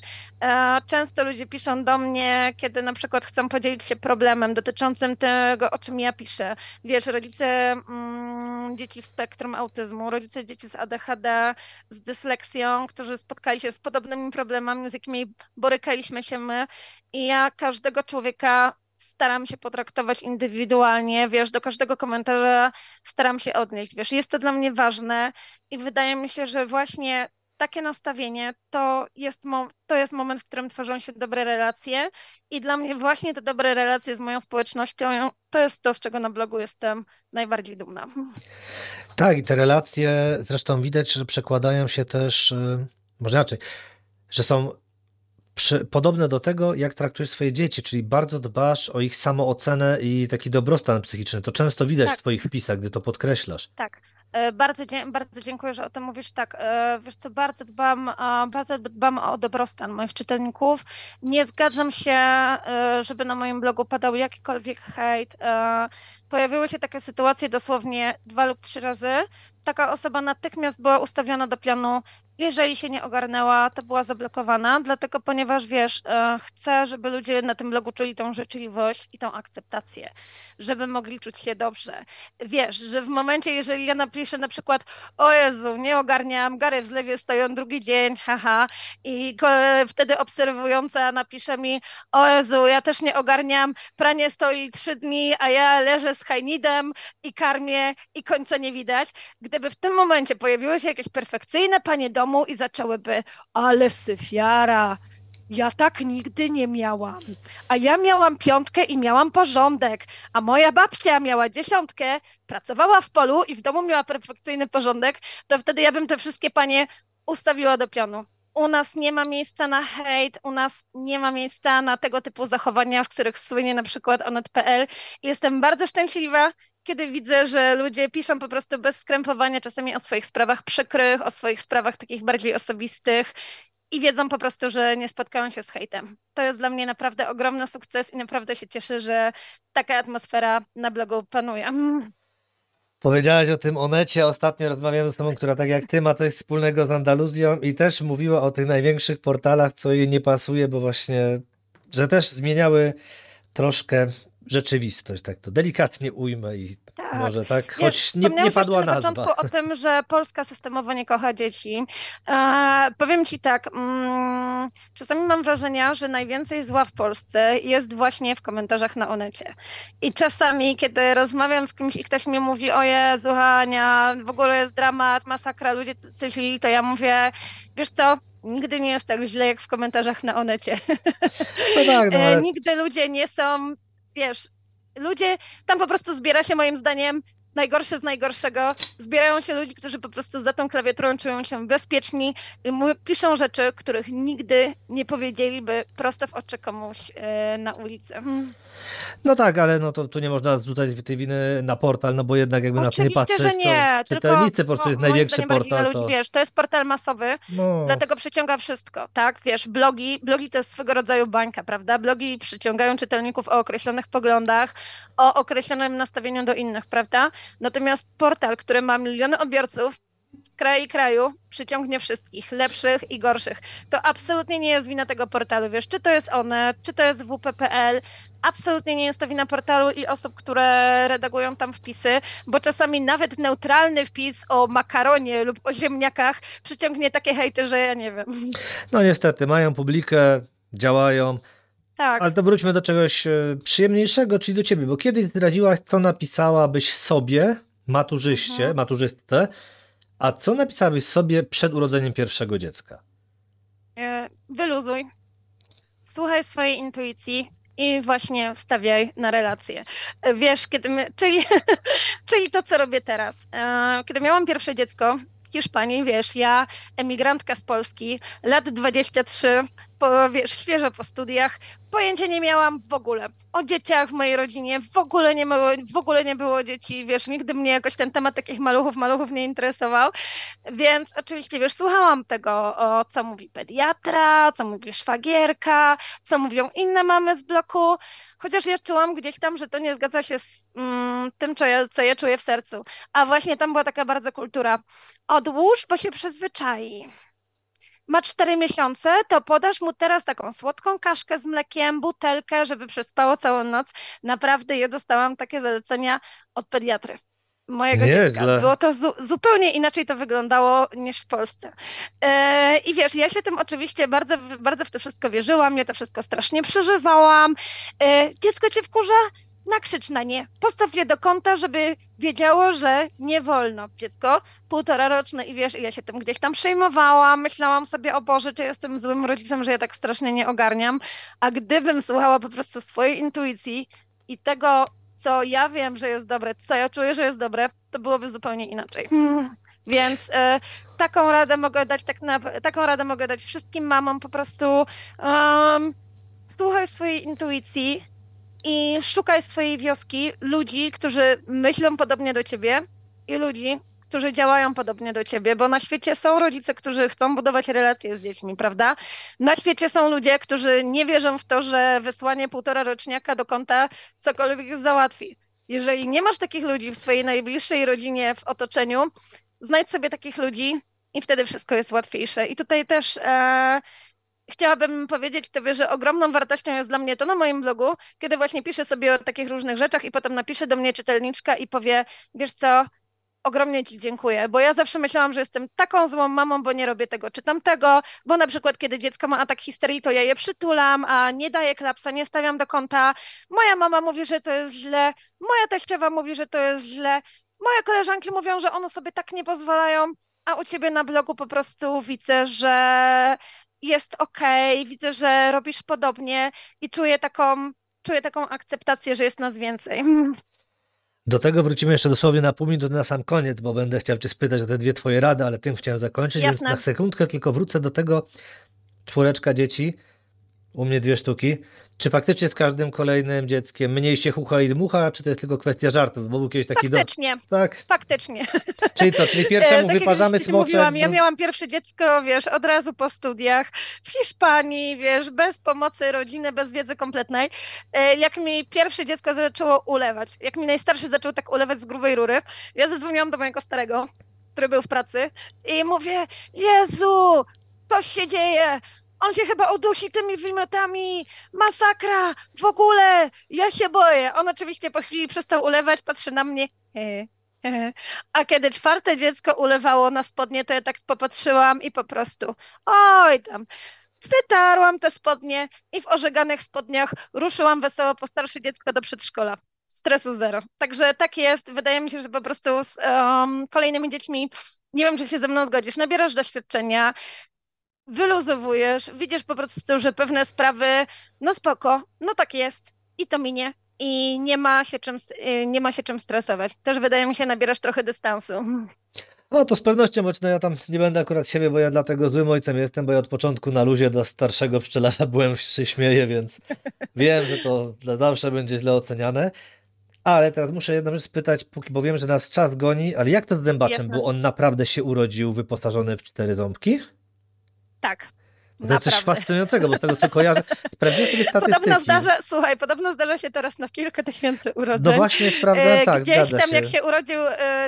Często ludzie piszą do mnie, kiedy na przykład chcą podzielić się problemem dotyczącym tego, o czym ja piszę. Wiesz, rodzice dzieci w spektrum autyzmu, rodzice dzieci z ADHD, z dysleksją, którzy spotkali się z podobnymi problemami, z jakimi borykaliśmy się my. I ja każdego człowieka staram się potraktować indywidualnie, wiesz, do każdego komentarza staram się odnieść, wiesz, jest to dla mnie ważne i wydaje mi się, że właśnie takie nastawienie to jest moment, w którym tworzą się dobre relacje i dla mnie właśnie te dobre relacje z moją społecznością to jest to, z czego na blogu jestem najbardziej dumna. Tak, i te relacje zresztą widać, że przekładają się też, może inaczej, że są podobne do tego, jak traktujesz swoje dzieci, czyli bardzo dbasz o ich samoocenę i taki dobrostan psychiczny. To często widać w twoich wpisach, gdy to podkreślasz. Tak. Bardzo dziękuję, że o tym mówisz. Tak, wiesz co, bardzo dbam o dobrostan moich czytelników. Nie zgadzam się, żeby na moim blogu padał jakikolwiek hejt. Pojawiły się takie sytuacje dosłownie 2 lub 3 razy. Taka osoba natychmiast była ustawiona do pionu. Jeżeli się nie ogarnęła, to była zablokowana, dlatego ponieważ wiesz, chcę, żeby ludzie na tym blogu czuli tą życzliwość i tą akceptację, żeby mogli czuć się dobrze. Wiesz, że w momencie, jeżeli ja napiszę na przykład o Jezu, nie ogarniam, gary w zlewie stoją drugi dzień, haha, i wtedy obserwująca napisze mi o Jezu, ja też nie ogarniam, pranie stoi 3 dni, a ja leżę z hajnidem i karmię i końca nie widać. Gdyby w tym momencie pojawiły się jakieś perfekcyjne panie domu, i zaczęłyby, ale syfiara, ja tak nigdy nie miałam, a ja miałam 5 i miałam porządek, a moja babcia miała 10, pracowała w polu i w domu miała perfekcyjny porządek, to wtedy ja bym te wszystkie panie ustawiła do pionu. U nas nie ma miejsca na hejt, u nas nie ma miejsca na tego typu zachowania, z których słynie na przykład Onet.pl. Jestem bardzo szczęśliwa, kiedy widzę, że ludzie piszą po prostu bez skrępowania czasami o swoich sprawach przykrych, o swoich sprawach takich bardziej osobistych i wiedzą po prostu, że nie spotkałam się z hejtem. To jest dla mnie naprawdę ogromny sukces i naprawdę się cieszę, że taka atmosfera na blogu panuje. Powiedziałaś o tym Onecie, ostatnio rozmawiałem z osobą, która tak jak ty ma coś wspólnego z Andaluzją i też mówiła o tych największych portalach, co jej nie pasuje, bo właśnie, że też zmieniały troszkę rzeczywistość, tak to delikatnie ujmę i tak. Może tak, choć ja nie padła nazwa. Na początku o tym, że Polska systemowo nie kocha dzieci. Powiem ci tak, czasami mam wrażenie, że najwięcej zła w Polsce jest właśnie w komentarzach na Onecie. I czasami, kiedy rozmawiam z kimś i ktoś mi mówi, o Jezu, Hania, w ogóle jest dramat, masakra, ludzie cyfili, to ja mówię, wiesz co, nigdy nie jest tak źle jak w komentarzach na Onecie. No tak, no, ale... Nigdy ludzie nie są... Wiesz, ludzie, tam po prostu zbiera się moim zdaniem najgorsze z najgorszego, zbierają się ludzi, którzy po prostu za tą klawiaturą czują się bezpieczni i piszą rzeczy, których nigdy nie powiedzieliby prosto w oczy komuś na ulicy. No tak, ale no to tu nie można zrzucać tej winy na portal, no bo jednak jakby oczywiście, na to nie patrzysz, że nie, to czytelnicy po prostu jest największy portal. Ludzi, to... Wiesz, to jest portal masowy, no. Dlatego przyciąga wszystko, tak? Wiesz, blogi to jest swego rodzaju bańka, prawda? Blogi przyciągają czytelników o określonych poglądach, o określonym nastawieniu do innych, prawda? Natomiast portal, który ma miliony odbiorców z kraju przyciągnie wszystkich, lepszych i gorszych. To absolutnie nie jest wina tego portalu, wiesz, czy to jest Onet, czy to jest WP.pl, absolutnie nie jest to wina portalu i osób, które redagują tam wpisy, bo czasami nawet neutralny wpis o makaronie lub o ziemniakach przyciągnie takie hejty, że ja nie wiem. No niestety, mają publikę, działają. Tak. Ale to wróćmy do czegoś przyjemniejszego, czyli do ciebie, bo kiedyś zdradziłaś, co napisałabyś sobie, maturzystce, a co napisałabyś sobie przed urodzeniem pierwszego dziecka? Wyluzuj, słuchaj swojej intuicji i właśnie stawiaj na relacje. Wiesz, czyli to, co robię teraz. Kiedy miałam pierwsze dziecko w Hiszpanii, wiesz, ja, emigrantka z Polski, lat 23, świeżo po studiach, pojęcia nie miałam w ogóle. O dzieciach w mojej rodzinie w ogóle nie było dzieci, wiesz, nigdy mnie jakoś ten temat takich maluchów nie interesował, więc oczywiście, wiesz, słuchałam tego, co mówi pediatra, co mówi szwagierka, co mówią inne mamy z bloku, chociaż ja czułam gdzieś tam, że to nie zgadza się z tym, co ja czuję w sercu. A właśnie tam była taka bardzo kultura, odłóż, bo się przyzwyczai. Ma 4 miesiące, to podasz mu teraz taką słodką kaszkę z mlekiem, butelkę, żeby przespało całą noc. Naprawdę ja dostałam takie zalecenia od pediatry mojego dziecka. Było to zupełnie inaczej to wyglądało niż w Polsce. I wiesz, ja się tym oczywiście bardzo, bardzo w to wszystko wierzyłam, ja to wszystko strasznie przeżywałam. Dziecko cię wkurza? Nakrzycz na nie, postaw je do kąta, żeby wiedziało, że nie wolno. Dziecko 1,5-roczne i wiesz, ja się tym gdzieś tam przejmowałam, myślałam sobie, o Boże, czy jestem złym rodzicem, że ja tak strasznie nie ogarniam, a gdybym słuchała po prostu swojej intuicji i tego, co ja wiem, że jest dobre, co ja czuję, że jest dobre, to byłoby zupełnie inaczej. Więc taką radę mogę dać wszystkim mamom, po prostu słuchaj swojej intuicji, i szukaj swojej wioski ludzi, którzy myślą podobnie do ciebie i ludzi, którzy działają podobnie do ciebie, bo na świecie są rodzice, którzy chcą budować relacje z dziećmi, prawda? Na świecie są ludzie, którzy nie wierzą w to, że wysłanie 1,5-roczniaka do kąta cokolwiek załatwi. Jeżeli nie masz takich ludzi w swojej najbliższej rodzinie, w otoczeniu, znajdź sobie takich ludzi i wtedy wszystko jest łatwiejsze. I tutaj też... Chciałabym powiedzieć tobie, że ogromną wartością jest dla mnie to na moim blogu, kiedy właśnie piszę sobie o takich różnych rzeczach i potem napisze do mnie czytelniczka i powie, wiesz co, ogromnie ci dziękuję, bo ja zawsze myślałam, że jestem taką złą mamą, bo nie robię tego czy tamtego, bo na przykład kiedy dziecko ma atak histerii, to ja je przytulam, a nie daję klapsa, nie stawiam do kąta, moja mama mówi, że to jest źle, moja teściowa mówi, że to jest źle, moje koleżanki mówią, że one sobie tak nie pozwalają, a u ciebie na blogu po prostu widzę, że... jest okej, widzę, że robisz podobnie i czuję taką akceptację, że jest nas więcej. Do tego wrócimy jeszcze dosłownie na pół minuty na sam koniec, bo będę chciał Cię spytać o te dwie Twoje rady, ale tym chciałem zakończyć. Jasne. Więc na sekundkę tylko wrócę do tego. 4 dzieci, u mnie 2 sztuki. Czy faktycznie z każdym kolejnym dzieckiem mniej się hucha i dmucha, czy to jest tylko kwestia żartów? Bo był kiedyś taki... Faktycznie. Tak? Faktycznie. Czyli to, czyli pierwszemu tak wyparzamy smoczek. Ja miałam pierwsze dziecko, wiesz, od razu po studiach w Hiszpanii, wiesz, bez pomocy rodziny, bez wiedzy kompletnej. Jak mi pierwsze dziecko zaczęło ulewać, jak mi najstarszy zaczął tak ulewać z grubej rury, ja zadzwoniłam do mojego starego, który był w pracy i mówię: Jezu, coś się dzieje. On się chyba udusi tymi wymiotami, masakra, w ogóle, ja się boję. On oczywiście po chwili przestał ulewać, patrzy na mnie. A kiedy 4 dziecko ulewało na spodnie, to ja tak popatrzyłam i po prostu, oj tam. Wytarłam te spodnie i w ożyganych spodniach ruszyłam wesoło po starsze dziecko do przedszkola. Stresu zero. Także tak jest. Wydaje mi się, że po prostu z kolejnymi dziećmi, nie wiem, czy się ze mną zgodzisz, nabierasz doświadczenia, wyluzowujesz, widzisz po prostu, że pewne sprawy, no spoko, no tak jest i to minie i nie ma się czym stresować. Też wydaje mi się, nabierasz trochę dystansu. No to z pewnością, choć no ja tam nie będę akurat siebie, bo ja dlatego złym ojcem jestem, bo ja od początku na luzie dla starszego pszczelarza byłem, się śmieję, więc wiem, że to zawsze będzie źle oceniane. Ale teraz muszę jedną rzecz spytać, póki, bo wiem, że nas czas goni, ale jak to z dębaczem, bo on naprawdę się urodził wyposażony w 4 ząbki? Tak. To jest coś fascynującego, bo z tego co kojarzę, sprawdziłem sobie statystyki. Podobno zdarza się teraz na kilka tysięcy urodzeń. No właśnie, sprawdzam, tak, gdzieś tam się. Jak się urodził,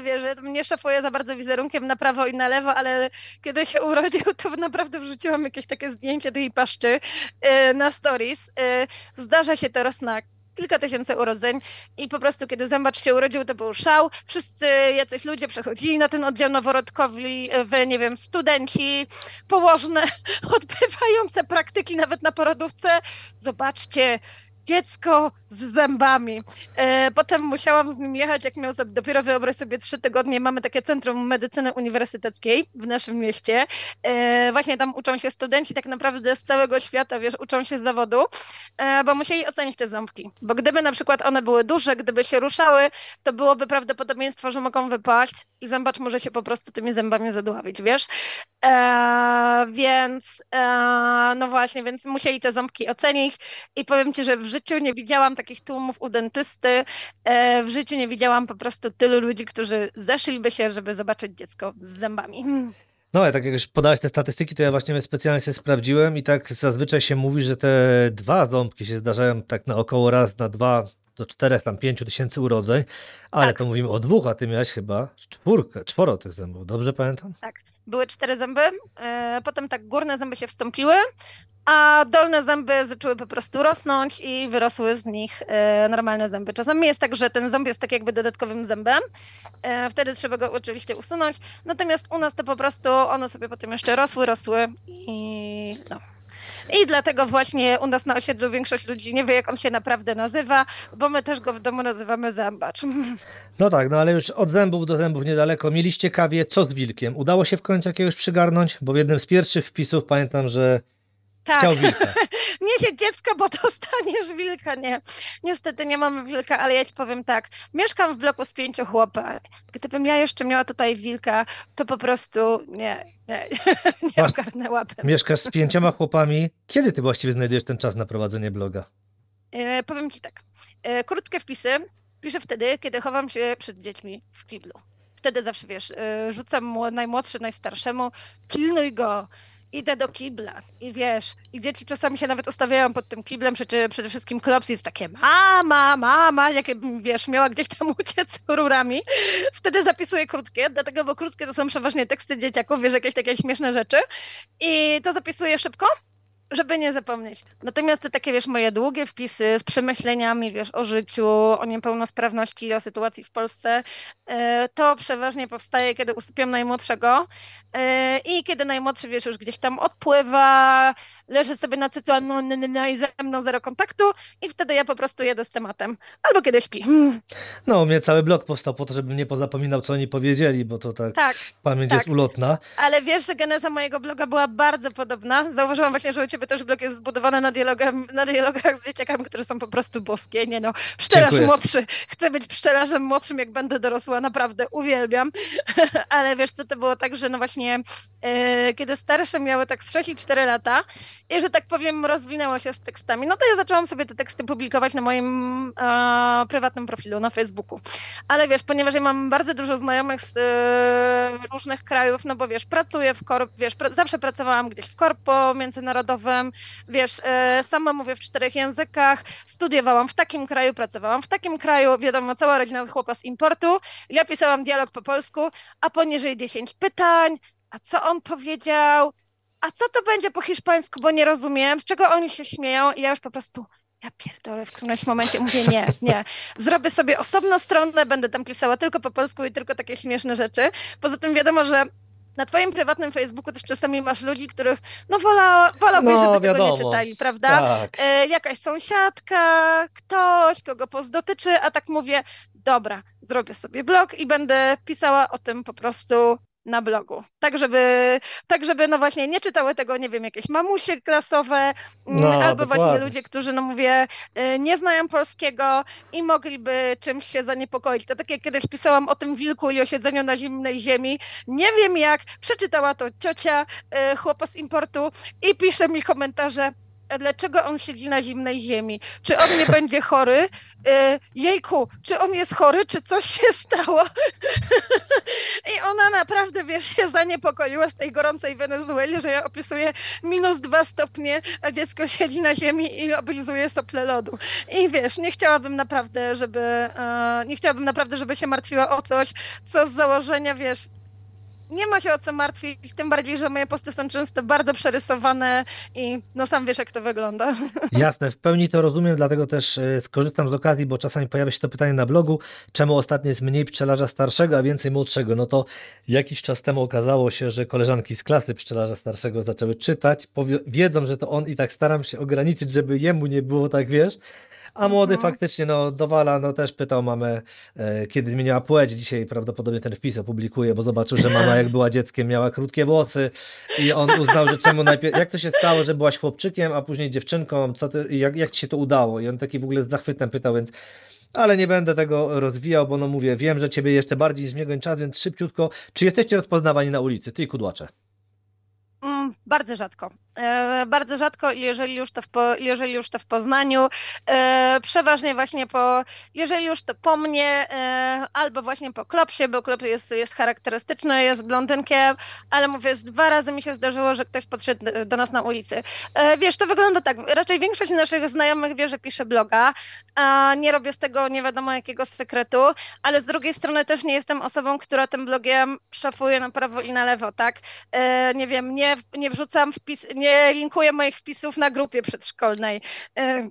wiesz, nie szefuję za bardzo wizerunkiem na prawo i na lewo, ale kiedy się urodził, to naprawdę wrzuciłam jakieś takie zdjęcie tej paszczy na stories. Zdarza się teraz na kilka tysięcy urodzeń i po prostu kiedy zębacz się urodził, to był szał. Wszyscy jacyś ludzie przechodzili na ten oddział noworodkowi, nie wiem, studenci, położne, odbywające praktyki nawet na porodówce. Zobaczcie, dziecko z zębami. Potem musiałam z nim jechać, jak miał sobie, dopiero wyobraź sobie 3 tygodnie, mamy takie Centrum Medycyny Uniwersyteckiej w naszym mieście. Właśnie tam uczą się studenci tak naprawdę z całego świata, wiesz, uczą się z zawodu, bo musieli ocenić te ząbki. Bo gdyby na przykład one były duże, gdyby się ruszały, to byłoby prawdopodobieństwo, że mogą wypaść i zębacz może się po prostu tymi zębami zadławić, wiesz. No właśnie, więc musieli te ząbki ocenić i powiem Ci, że w życiu nie widziałam takich tłumów u dentysty, w życiu nie widziałam po prostu tylu ludzi, którzy zeszliby się, żeby zobaczyć dziecko z zębami. No i tak jak już podałeś te statystyki, to ja właśnie specjalnie sobie sprawdziłem i tak zazwyczaj się mówi, że te 2 ząbki się zdarzają tak na około raz na 2 do 4, tam 5 tysięcy urodzeń, ale tak. To mówimy o 2, a ty miałaś chyba 4 tych zębów, dobrze pamiętam? Tak, były 4 zęby, potem tak górne zęby się wstąpiły, a dolne zęby zaczęły po prostu rosnąć i wyrosły z nich normalne zęby. Czasami jest tak, że ten ząb jest tak jakby dodatkowym zębem, wtedy trzeba go oczywiście usunąć, natomiast u nas to po prostu one sobie potem jeszcze rosły i no. I dlatego właśnie u nas na osiedlu większość ludzi nie wie, jak on się naprawdę nazywa, bo my też go w domu nazywamy zębacz. No tak, no ale już od zębów do zębów niedaleko. Mieliście kawie Co z wilkiem? Udało się w końcu jakiegoś przygarnąć? Bo w jednym z pierwszych wpisów pamiętam, że tak, niesie dziecko, bo dostaniesz wilka, nie. Niestety nie mamy wilka, ale ja Ci powiem tak, mieszkam w bloku z 5 chłopa. Gdybym ja jeszcze miała tutaj wilka, to po prostu nie ogarnęłabym. Mieszkasz z 5 chłopami. Kiedy Ty właściwie znajdujesz ten czas na prowadzenie bloga? Powiem Ci tak, krótkie wpisy piszę wtedy, kiedy chowam się przed dziećmi w kiblu. Wtedy zawsze, wiesz, rzucam najmłodszy, najstarszemu, pilnuj go. Idę do kibla i wiesz, i dzieci czasami się nawet ustawiają pod tym kiblem, czy przede wszystkim klops jest takie mama, jakbym, wiesz, miała gdzieś tam uciec rurami. Wtedy zapisuję krótkie, dlatego, bo krótkie to są przeważnie teksty dzieciaków, wiesz, jakieś takie śmieszne rzeczy i to zapisuję szybko, żeby nie zapomnieć. Natomiast te takie, wiesz, moje długie wpisy z przemyśleniami, wiesz, o życiu, o niepełnosprawności, o sytuacji w Polsce, to przeważnie powstaje, kiedy usypiam najmłodszego, I kiedy najmłodszy, wiesz, już gdzieś tam odpływa, leży sobie na cycu, no i ze mną zero kontaktu i wtedy ja po prostu jedę z tematem. Albo kiedy śpi. No, u mnie cały blog powstał po to, żebym nie pozapominał, co oni powiedzieli, bo to tak pamięć jest ulotna. Ale wiesz, że geneza mojego bloga była bardzo podobna. Zauważyłam właśnie, że u ciebie też blog jest zbudowany na dialogach z dzieciakami, które są po prostu boskie. Nie no, pszczelarz młodszy. Chcę być pszczelarzem młodszym, jak będę dorosła. Naprawdę uwielbiam. Ale wiesz co, to było tak, że no właśnie kiedy starsze miały tak z 6 i 4 lata i, że tak powiem, rozwinęło się z tekstami, no to ja zaczęłam sobie te teksty publikować na moim prywatnym profilu na Facebooku. Ale wiesz, ponieważ ja mam bardzo dużo znajomych z różnych krajów, no bo wiesz, pracuję w KORP, wiesz, zawsze pracowałam gdzieś w korpo międzynarodowym, wiesz, sama mówię w 4 językach, studiowałam w takim kraju, pracowałam w takim kraju, wiadomo, cała rodzina chłopa z importu, ja pisałam dialog po polsku, a poniżej 10 pytań, a co on powiedział, a co to będzie po hiszpańsku, bo nie rozumiem, z czego oni się śmieją i ja już po prostu, ja pierdolę, w którymś momencie mówię nie, zrobię sobie osobną stronę, będę tam pisała tylko po polsku i tylko takie śmieszne rzeczy. Poza tym wiadomo, że na twoim prywatnym Facebooku też czasami masz ludzi, których no wolałbyś, żeby wiadomo, tego nie czytali, prawda? Tak. Jakaś sąsiadka, ktoś, kogo post dotyczy, a tak mówię, dobra, zrobię sobie blog i będę pisała o tym po prostu na blogu. Tak żeby no właśnie nie czytały tego, nie wiem, jakieś mamusie klasowe, albo dokładnie. Właśnie ludzie, którzy, no mówię, nie znają polskiego i mogliby czymś się zaniepokoić. To tak jak kiedyś pisałam o tym wilku i o siedzeniu na zimnej ziemi. Nie wiem jak, przeczytała to ciocia, chłopa z importu i pisze mi komentarze, dlaczego on siedzi na zimnej ziemi? Czy on nie będzie chory? Jejku, czy on jest chory? Czy coś się stało? I ona naprawdę, wiesz, się zaniepokoiła z tej gorącej Wenezueli, że ja opisuję -2 stopnie, a dziecko siedzi na ziemi i oblizuje sople lodu. I wiesz, nie chciałabym naprawdę, żeby się martwiła o coś, co z założenia, wiesz, nie ma się o co martwić, tym bardziej, że moje posty są często bardzo przerysowane i no sam wiesz, jak to wygląda. Jasne, w pełni to rozumiem, dlatego też skorzystam z okazji, bo czasami pojawia się to pytanie na blogu, czemu ostatnio jest mniej pszczelarza starszego, a więcej młodszego. No to jakiś czas temu okazało się, że koleżanki z klasy pszczelarza starszego zaczęły czytać, wiedzą, że to on i tak staram się ograniczyć, żeby jemu nie było tak, wiesz, a młody faktycznie dowala, też pytał mamę, kiedy zmieniła płeć. Dzisiaj prawdopodobnie ten wpis opublikuje, bo zobaczył, że mama jak była dzieckiem miała krótkie włosy i on uznał, że czemu najpierw, jak to się stało, że byłaś chłopczykiem, a później dziewczynką, co ty, jak ci się to udało? I on taki w ogóle z zachwytem pytał, więc ale nie będę tego rozwijał, bo mówię, wiem, że ciebie jeszcze bardziej niż mnie goń czas, więc szybciutko, czy jesteście rozpoznawani na ulicy, ty i kudłacze? Bardzo rzadko. Bardzo rzadko, jeżeli już to w Poznaniu, przeważnie właśnie jeżeli już to po mnie, albo właśnie po klopsie, bo klop jest charakterystyczny, jest blondynkiem, ale mówię, 2 razy mi się zdarzyło, że ktoś podszedł do nas na ulicy. Wiesz, to wygląda tak, raczej większość naszych znajomych wie, że piszę bloga, a nie robię z tego nie wiadomo jakiego sekretu, ale z drugiej strony też nie jestem osobą, która tym blogiem szafuje na prawo i na lewo, tak? Nie wiem, nie wrzucam wpisów, nie linkuję moich wpisów na grupie przedszkolnej.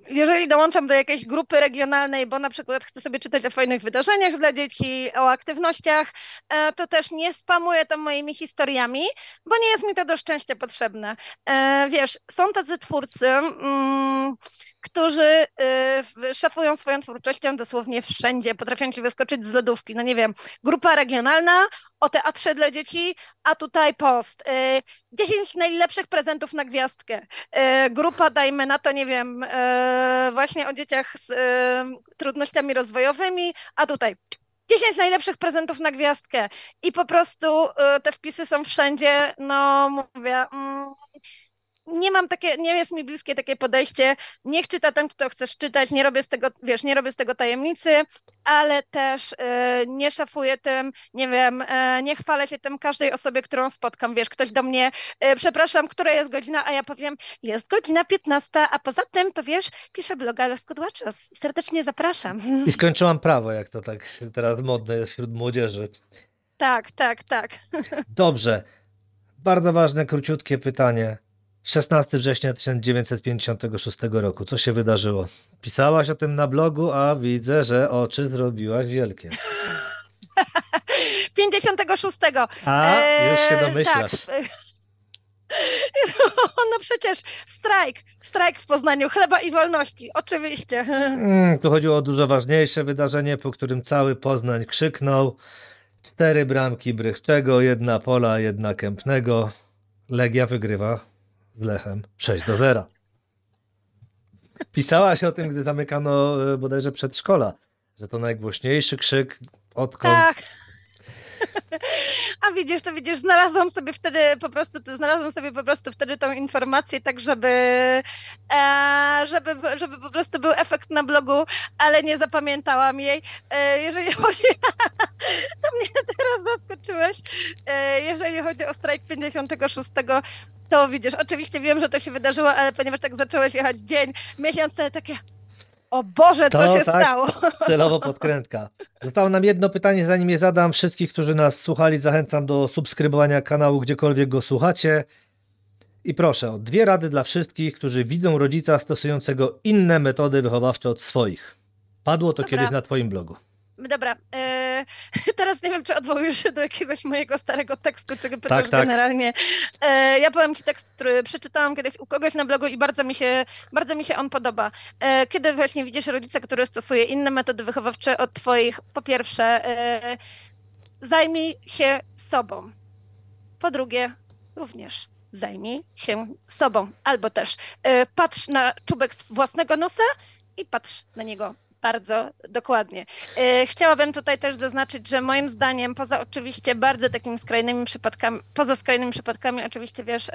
Jeżeli dołączam do jakiejś grupy regionalnej, bo na przykład chcę sobie czytać o fajnych wydarzeniach dla dzieci, o aktywnościach, to też nie spamuję tam moimi historiami, bo nie jest mi to do szczęścia potrzebne. Wiesz, są tacy twórcy, którzy szafują swoją twórczością dosłownie wszędzie, potrafią ci wyskoczyć z lodówki. No nie wiem, grupa regionalna o teatrze dla dzieci, a tutaj post. 10 najlepszych prezentów na gwiazdkę. Grupa, dajmy na to, nie wiem, właśnie o dzieciach z trudnościami rozwojowymi, a tutaj 10 najlepszych prezentów na gwiazdkę. I po prostu te wpisy są wszędzie, no mówię... Nie jest mi bliskie takie podejście, niech czyta ten, kto chcesz czytać, nie robię z tego tajemnicy, ale też nie szafuję tym, nie wiem, nie chwalę się tym każdej osobie, którą spotkam, wiesz, ktoś do mnie, przepraszam, która jest godzina, a ja powiem, jest godzina 15, a poza tym, to wiesz, piszę bloga Los Kudłaczos, serdecznie zapraszam. I skończyłam prawo, jak to tak teraz modne jest wśród młodzieży. Tak. Dobrze, bardzo ważne, króciutkie pytanie. 16 września 1956 roku. Co się wydarzyło? Pisałaś o tym na blogu, a widzę, że oczy zrobiłaś wielkie. 56. A, już się domyślasz. Tak. No przecież strajk w Poznaniu, chleba i wolności, oczywiście. Tu chodziło o dużo ważniejsze wydarzenie, po którym cały Poznań krzyknął. 4 bramki Brychczego, 1 Pola, 1 Kępnego. Legia wygrywa z Lechem 6-0. Pisałaś o tym, gdy zamykano bodajże przedszkola, że to najgłośniejszy krzyk odkąd... Tak. A widzisz, znalazłam sobie po prostu wtedy tą informację, tak żeby po prostu był efekt na blogu, ale nie zapamiętałam jej. Jeżeli chodzi, to mnie teraz zaskoczyłeś, jeżeli chodzi o strajk 56, to widzisz, oczywiście wiem, że to się wydarzyło, ale ponieważ tak zacząłeś jechać dzień, miesiąc, takie... O Boże, co się stało? Celowo podkrętka. Zostało nam jedno pytanie, zanim je zadam. Wszystkich, którzy nas słuchali, zachęcam do subskrybowania kanału, gdziekolwiek go słuchacie. I proszę o 2 rady dla wszystkich, którzy widzą rodzica stosującego inne metody wychowawcze od swoich. Padło to kiedyś na twoim blogu. Dobra, teraz nie wiem, czy odwołujesz się do jakiegoś mojego starego tekstu, czy pytasz generalnie. Ja powiem ci tekst, który przeczytałam kiedyś u kogoś na blogu i bardzo mi się on podoba. Kiedy właśnie widzisz rodzica, który stosuje inne metody wychowawcze od twoich, po pierwsze, zajmij się sobą. Po drugie, również zajmij się sobą. Albo też patrz na czubek własnego nosa i patrz na niego bardzo dokładnie. Chciałabym tutaj też zaznaczyć, że moim zdaniem, poza oczywiście bardzo takimi skrajnymi przypadkami, oczywiście wiesz,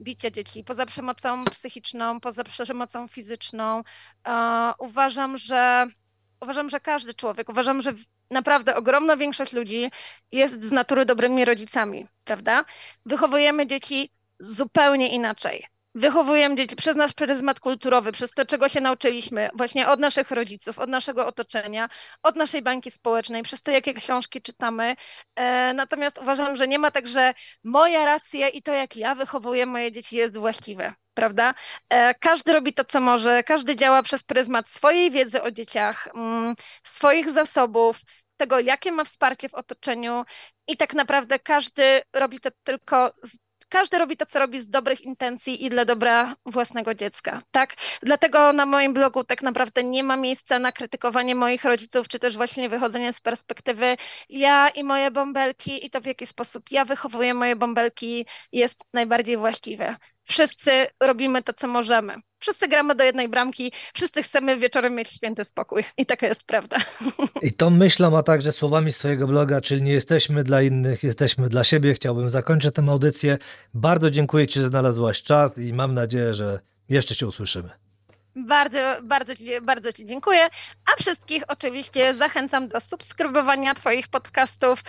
bicie dzieci, poza przemocą psychiczną, poza przemocą fizyczną, uważam, że każdy człowiek, że naprawdę ogromna większość ludzi jest z natury dobrymi rodzicami, prawda? Wychowujemy dzieci zupełnie inaczej. Wychowujemy dzieci przez nasz pryzmat kulturowy, przez to, czego się nauczyliśmy właśnie od naszych rodziców, od naszego otoczenia, od naszej bańki społecznej, przez to, jakie książki czytamy. Natomiast uważam, że nie ma tak, że moja racja i to, jak ja wychowuję moje dzieci, jest właściwe, prawda? Każdy robi to, co może, każdy działa przez pryzmat swojej wiedzy o dzieciach, swoich zasobów, tego, jakie ma wsparcie w otoczeniu i tak naprawdę każdy robi to Każdy robi to, co robi z dobrych intencji i dla dobra własnego dziecka, tak? Dlatego na moim blogu tak naprawdę nie ma miejsca na krytykowanie moich rodziców, czy też właśnie wychodzenie z perspektywy ja i moje bąbelki i to, w jaki sposób ja wychowuję moje bąbelki, jest najbardziej właściwe. Wszyscy robimy to, co możemy. Wszyscy gramy do jednej bramki, wszyscy chcemy wieczorem mieć święty spokój. I taka jest prawda. I tą myślą, a także słowami z twojego bloga, czyli nie jesteśmy dla innych, jesteśmy dla siebie. Chciałbym zakończyć tę audycję. Bardzo dziękuję ci, że znalazłaś czas i mam nadzieję, że jeszcze się usłyszymy. Bardzo ci dziękuję, a wszystkich oczywiście zachęcam do subskrybowania twoich podcastów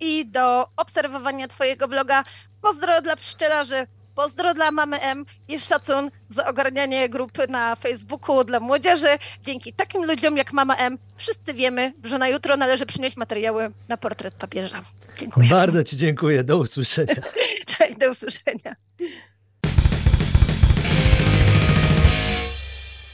i do obserwowania twojego bloga. Pozdro dla pszczelarzy. Pozdro dla mamy M i szacun za ogarnianie grupy na Facebooku dla młodzieży. Dzięki takim ludziom jak mama M wszyscy wiemy, że na jutro należy przynieść materiały na portret papieża. Dziękuję. Bardzo ci dziękuję. Do usłyszenia. Cześć, do usłyszenia.